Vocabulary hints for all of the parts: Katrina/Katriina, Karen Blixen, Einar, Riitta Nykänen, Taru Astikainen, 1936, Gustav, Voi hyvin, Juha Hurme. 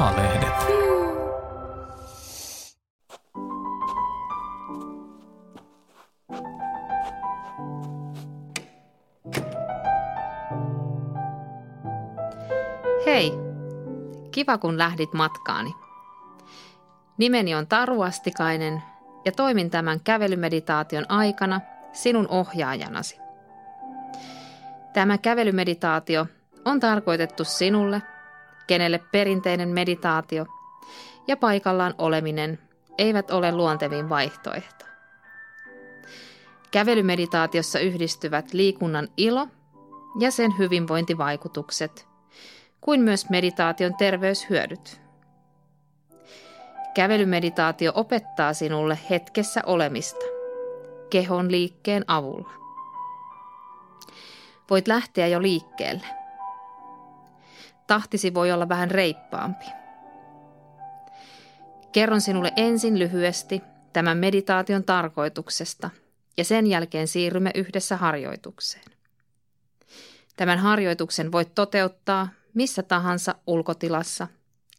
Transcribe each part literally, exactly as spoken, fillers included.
A-lehdet. Hei, kiva kun lähdit matkaani. Nimeni on Taru Astikainen ja toimin tämän kävelymeditaation aikana sinun ohjaajanasi. Tämä kävelymeditaatio on tarkoitettu sinulle, kenelle perinteinen meditaatio ja paikallaan oleminen eivät ole luontevin vaihtoehto. Kävelymeditaatiossa yhdistyvät liikunnan ilo ja sen hyvinvointivaikutukset, kuin myös meditaation terveyshyödyt. Kävelymeditaatio opettaa sinulle hetkessä olemista, kehon liikkeen avulla. Voit lähteä jo liikkeelle. Tahtisi voi olla vähän reippaampi. Kerron sinulle ensin lyhyesti tämän meditaation tarkoituksesta ja sen jälkeen siirrymme yhdessä harjoitukseen. Tämän harjoituksen voit toteuttaa missä tahansa ulkotilassa,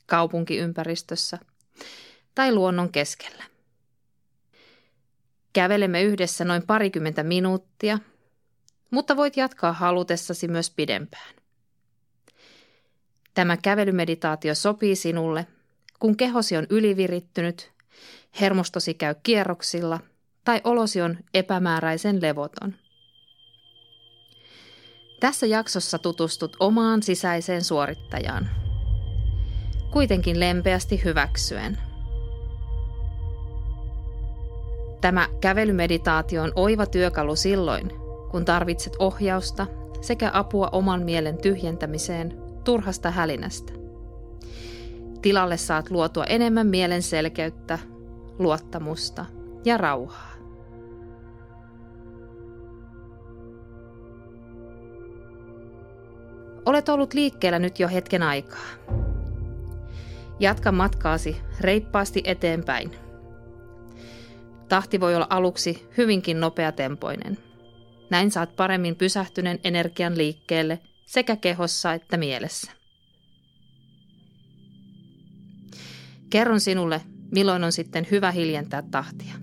kaupunkiympäristössä tai luonnon keskellä. Kävelemme yhdessä noin parikymmentä minuuttia, mutta voit jatkaa halutessasi myös pidempään. Tämä kävelymeditaatio sopii sinulle, kun kehosi on ylivirittynyt, hermostosi käy kierroksilla tai olosi on epämääräisen levoton. Tässä jaksossa tutustut omaan sisäiseen suorittajaan, kuitenkin lempeästi hyväksyen. Tämä kävelymeditaatio on oiva työkalu silloin, kun tarvitset ohjausta sekä apua oman mielen tyhjentämiseen turhasta hälinästä. Tilalle saat luotua enemmän mielen selkeyttä, luottamusta ja rauhaa. Olet ollut liikkeellä nyt jo hetken aikaa. Jatka matkaasi reippaasti eteenpäin. Tahti voi olla aluksi hyvinkin nopeatempoinen. Näin saat paremmin pysähtyneen energian liikkeelle sekä kehossa että mielessä. Kerron sinulle, milloin on sitten hyvä hiljentää tahtia.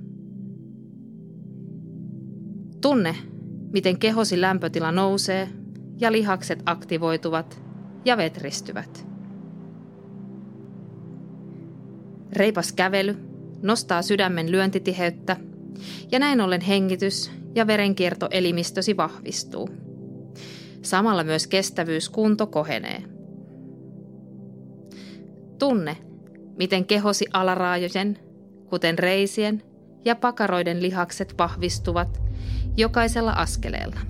Tunne, miten kehosi lämpötila nousee ja lihakset aktivoituvat ja vetristyvät. Reipas kävely nostaa sydämen lyöntitiheyttä ja näin ollen hengitys ja verenkiertoelimistösi vahvistuu. Samalla myös kestävyyskunto kohenee. Tunne, miten kehosi alaraajojen, kuten reisien ja pakaroiden lihakset vahvistuvat jokaisella askeleella.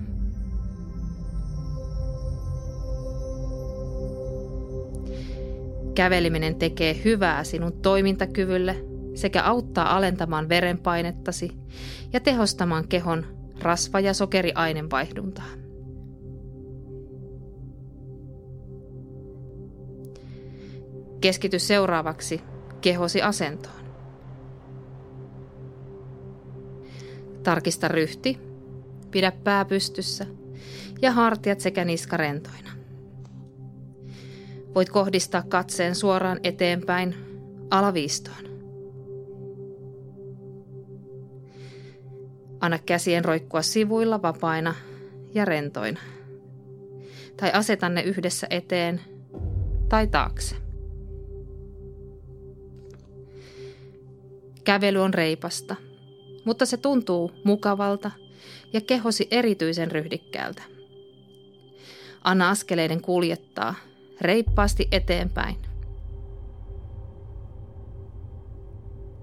Käveleminen tekee hyvää sinun toimintakyvylle sekä auttaa alentamaan verenpainettasi ja tehostamaan kehon rasva- ja sokeriaineenvaihduntaa. Keskity seuraavaksi kehosi asentoon. Tarkista ryhti, pidä pää pystyssä ja hartiat sekä niska rentoina. Voit kohdistaa katseen suoraan eteenpäin alaviistoon. Anna käsien roikkua sivuilla vapaina ja rentoina. Tai aseta ne yhdessä eteen tai taakse. Kävely on reipasta, mutta se tuntuu mukavalta ja kehosi erityisen ryhdikkäältä. Anna askeleiden kuljettaa reippaasti eteenpäin.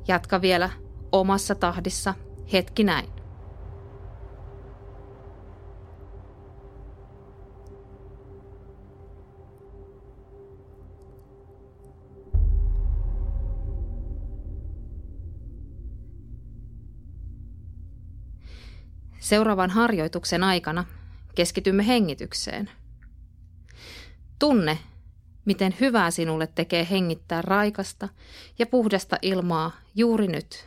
Jatka vielä omassa tahdissa hetki näin. Seuraavan harjoituksen aikana keskitymme hengitykseen. Tunne, miten hyvää sinulle tekee hengittää raikasta ja puhdasta ilmaa juuri nyt.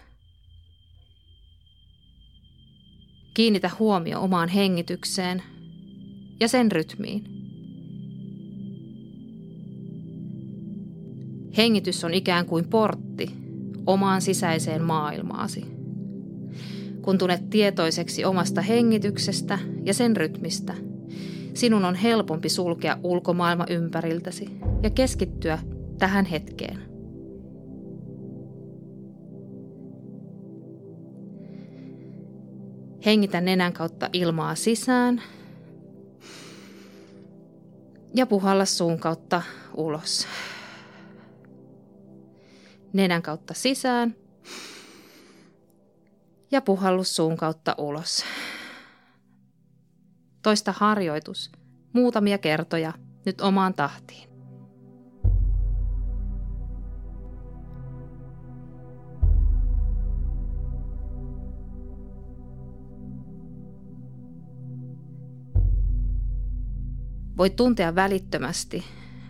Kiinnitä huomio omaan hengitykseen ja sen rytmiin. Hengitys on ikään kuin portti omaan sisäiseen maailmaasi. Kun tulet tietoiseksi omasta hengityksestä ja sen rytmistä, sinun on helpompi sulkea ulkomaailma ympäriltäsi ja keskittyä tähän hetkeen. Hengitä nenän kautta ilmaa sisään ja puhalla suun kautta ulos. Nenän kautta sisään ja puhallus suun kautta ulos. Toista harjoitus muutamia kertoja nyt omaan tahtiin. Voit tuntea välittömästi,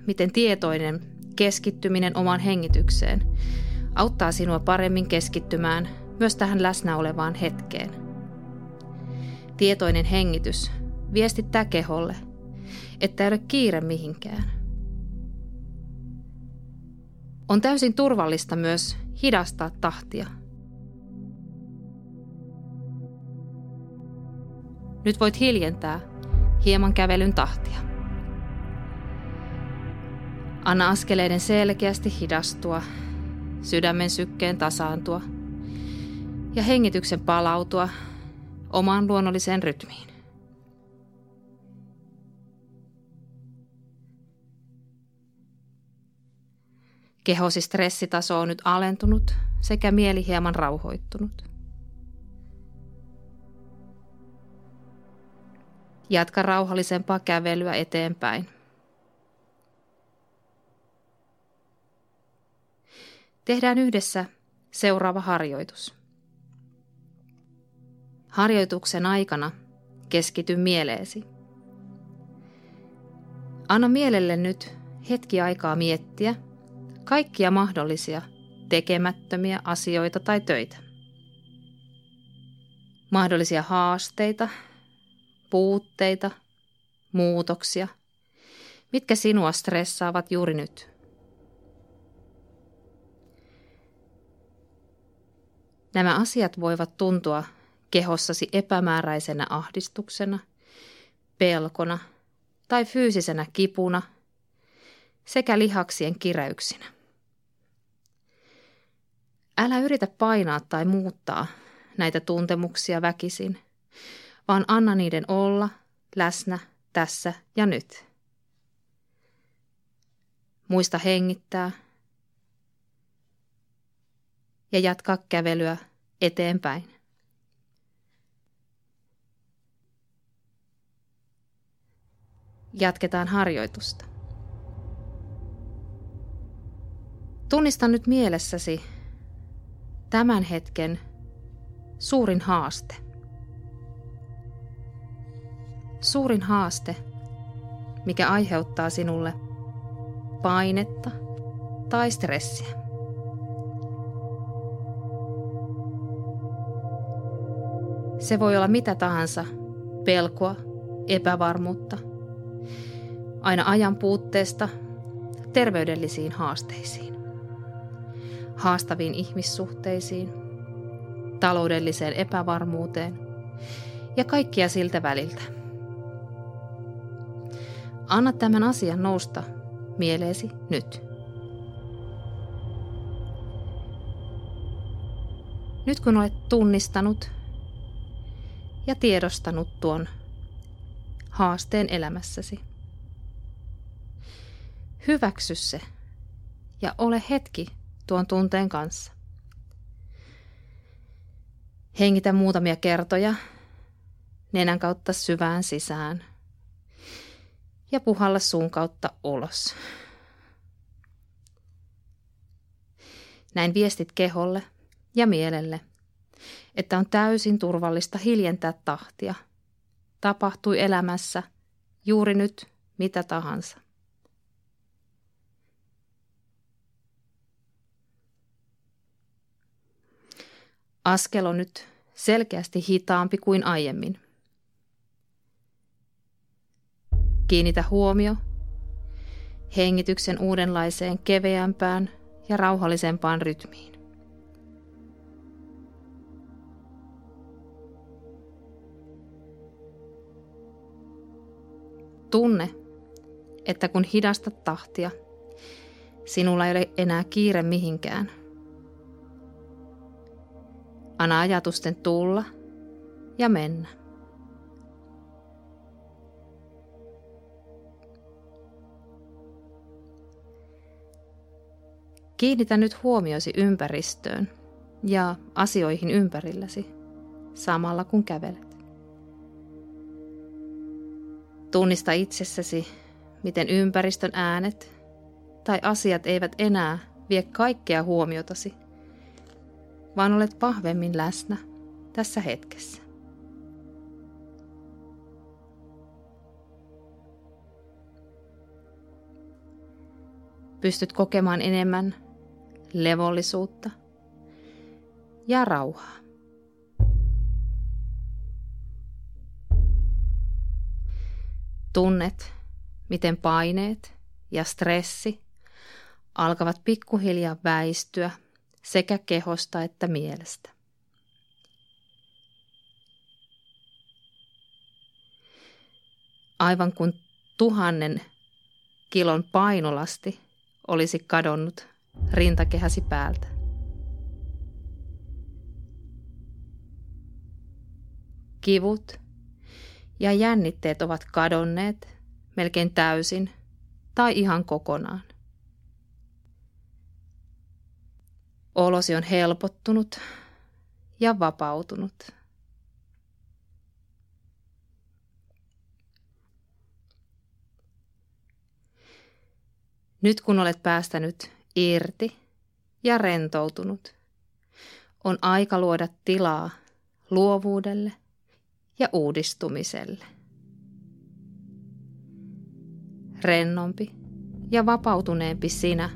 miten tietoinen keskittyminen omaan hengitykseen auttaa sinua paremmin keskittymään myös tähän läsnä olevaan hetkeen. Tietoinen hengitys viestittää keholle, että ei ole kiire mihinkään. On täysin turvallista myös hidastaa tahtia. Nyt voit hiljentää hieman kävelyn tahtia. Anna askeleiden selkeästi hidastua, sydämen sykkeen tasaantua ja hengityksen palautua omaan luonnolliseen rytmiin. Kehosi stressitaso on nyt alentunut sekä mieli hieman rauhoittunut. Jatka rauhallisempaa kävelyä eteenpäin. Tehdään yhdessä seuraava harjoitus. Harjoituksen aikana keskity mieleesi. Anna mielelle nyt hetki aikaa miettiä kaikkia mahdollisia tekemättömiä asioita tai töitä. Mahdollisia haasteita, puutteita, muutoksia, mitkä sinua stressaavat juuri nyt. Nämä asiat voivat tuntua kehossasi epämääräisenä ahdistuksena, pelkona tai fyysisenä kipuna sekä lihaksien kireyksinä. Älä yritä painaa tai muuttaa näitä tuntemuksia väkisin, vaan anna niiden olla läsnä tässä ja nyt. Muista hengittää ja jatkaa kävelyä eteenpäin. Jatketaan harjoitusta. Tunnista nyt mielessäsi tämän hetken suurin haaste. Suurin haaste, mikä aiheuttaa sinulle painetta tai stressiä. Se voi olla mitä tahansa, pelkoa, epävarmuutta, aina ajan puutteesta terveydellisiin haasteisiin, haastaviin ihmissuhteisiin, taloudelliseen epävarmuuteen ja kaikkia siltä väliltä. Anna tämän asian nousta mieleesi nyt. Nyt kun olet tunnistanut ja tiedostanut tuon haasteen elämässäsi, hyväksy se ja ole hetki tuon tunteen kanssa. Hengitä muutamia kertoja nenän kautta syvään sisään ja puhalla suun kautta ulos. Näin viestit keholle ja mielelle, että on täysin turvallista hiljentää tahtia. Tapahtui elämässä juuri nyt mitä tahansa. Askel on nyt selkeästi hitaampi kuin aiemmin. Kiinnitä huomio hengityksen uudenlaiseen keveämpään ja rauhallisempaan rytmiin. Tunne, että kun hidastat tahtia, sinulla ei ole enää kiire mihinkään. Anna ajatusten tulla ja mennä. Kiinnitä nyt huomiosi ympäristöön ja asioihin ympärilläsi samalla kun kävelet. Tunnista itsessäsi, miten ympäristön äänet tai asiat eivät enää vie kaikkea huomiotasi, vaan olet vahvemmin läsnä tässä hetkessä. Pystyt kokemaan enemmän levollisuutta ja rauhaa. Tunnet, miten paineet ja stressi alkavat pikkuhiljaa väistyä sekä kehosta että mielestä. Aivan kuin tuhannen kilon painolasti olisi kadonnut rintakehäsi päältä. Kivut ja jännitteet ovat kadonneet melkein täysin tai ihan kokonaan. Olosi on helpottunut ja vapautunut. Nyt kun olet päästänyt irti ja rentoutunut, on aika luoda tilaa luovuudelle ja uudistumiselle. Rennompi ja vapautuneempi sinä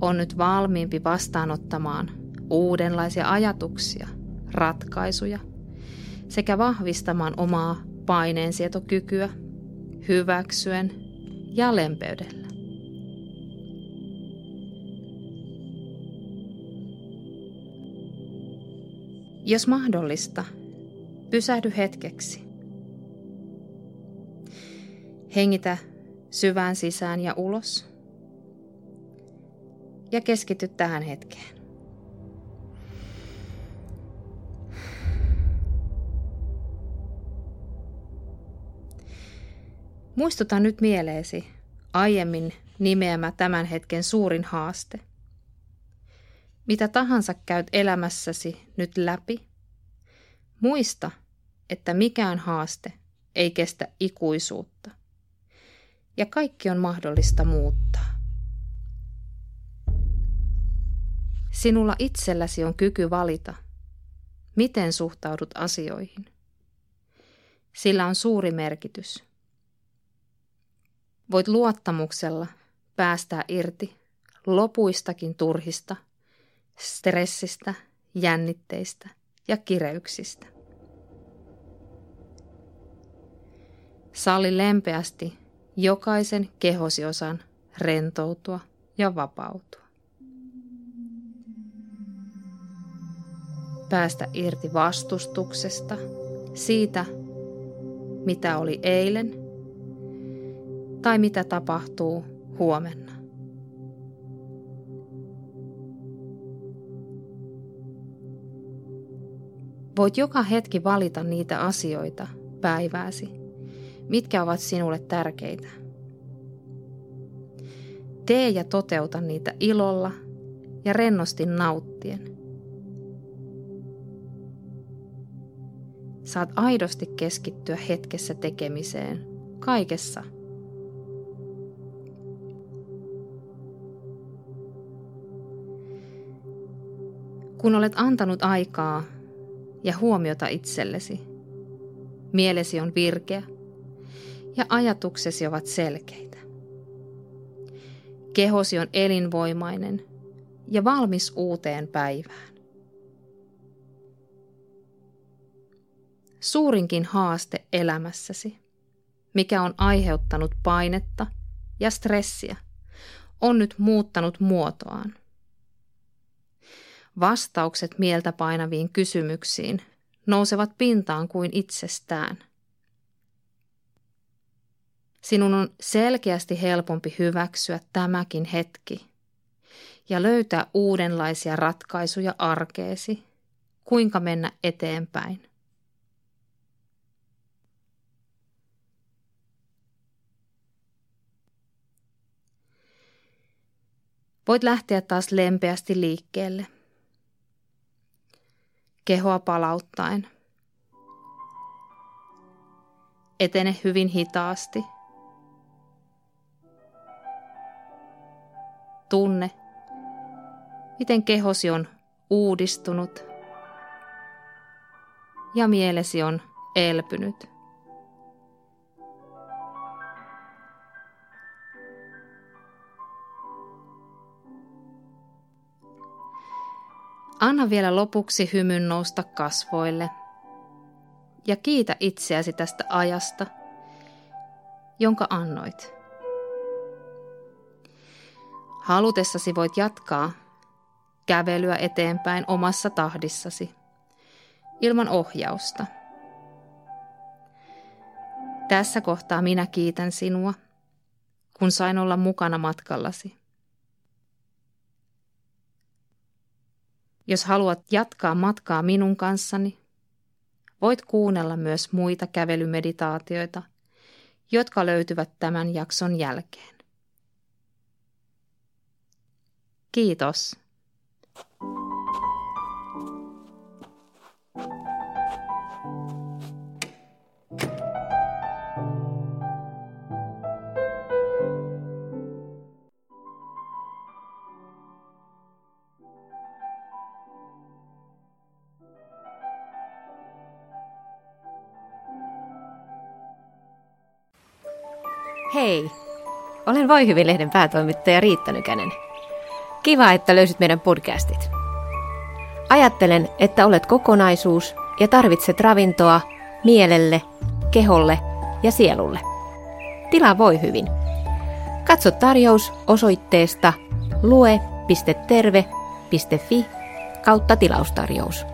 on nyt valmiimpi vastaanottamaan uudenlaisia ajatuksia, ratkaisuja sekä vahvistamaan omaa paineensietokykyä hyväksyen ja lempeydellä. Jos mahdollista, pysähdy hetkeksi. Hengitä syvään sisään ja ulos ja keskity tähän hetkeen. Muistuta nyt mieleesi aiemmin nimeämä tämän hetken suurin haaste. Mitä tahansa käyt elämässäsi nyt läpi, muista, että mikään haaste ei kestä ikuisuutta ja kaikki on mahdollista muuttaa. Sinulla itselläsi on kyky valita, miten suhtaudut asioihin. Sillä on suuri merkitys. Voit luottamuksella päästää irti lopuistakin turhista, stressistä, jännitteistä ja kireyksistä. Salli lempeästi jokaisen kehosi osan rentoutua ja vapautua. Päästä irti vastustuksesta, siitä mitä oli eilen tai mitä tapahtuu huomenna. Voit joka hetki valita niitä asioita päivääsi, mitkä ovat sinulle tärkeitä. Tee ja toteuta niitä ilolla ja rennosti nauttien. Saat aidosti keskittyä hetkessä tekemiseen, kaikessa. Kun olet antanut aikaa ja huomiota itsellesi, mielesi on virkeä ja ajatuksesi ovat selkeitä. Kehosi on elinvoimainen ja valmis uuteen päivään. Suurinkin haaste elämässäsi, mikä on aiheuttanut painetta ja stressiä, on nyt muuttanut muotoaan. Vastaukset mieltä painaviin kysymyksiin nousevat pintaan kuin itsestään. Sinun on selkeästi helpompi hyväksyä tämäkin hetki ja löytää uudenlaisia ratkaisuja arkeesi, kuinka mennä eteenpäin. Voit lähteä taas lempeästi liikkeelle, kehoa palauttaen. Etene hyvin hitaasti. Tunne, miten kehosi on uudistunut ja mielesi on elpynyt. Anna vielä lopuksi hymyn nousta kasvoille ja kiitä itseäsi tästä ajasta, jonka annoit. Halutessasi voit jatkaa kävelyä eteenpäin omassa tahdissasi, ilman ohjausta. Tässä kohtaa minä kiitän sinua, kun sain olla mukana matkallasi. Jos haluat jatkaa matkaa minun kanssani, voit kuunnella myös muita kävelymeditaatioita, jotka löytyvät tämän jakson jälkeen. Kiitos. Hei, olen Voi hyvin -lehden päätoimittaja Riitta Nykänen. Kiva, että löysit meidän podcastit. Ajattelen, että olet kokonaisuus ja tarvitset ravintoa mielelle, keholle ja sielulle. Tilaa Voi hyvin. Katso tarjous osoitteesta lue piste terve piste fi kautta tilaustarjous.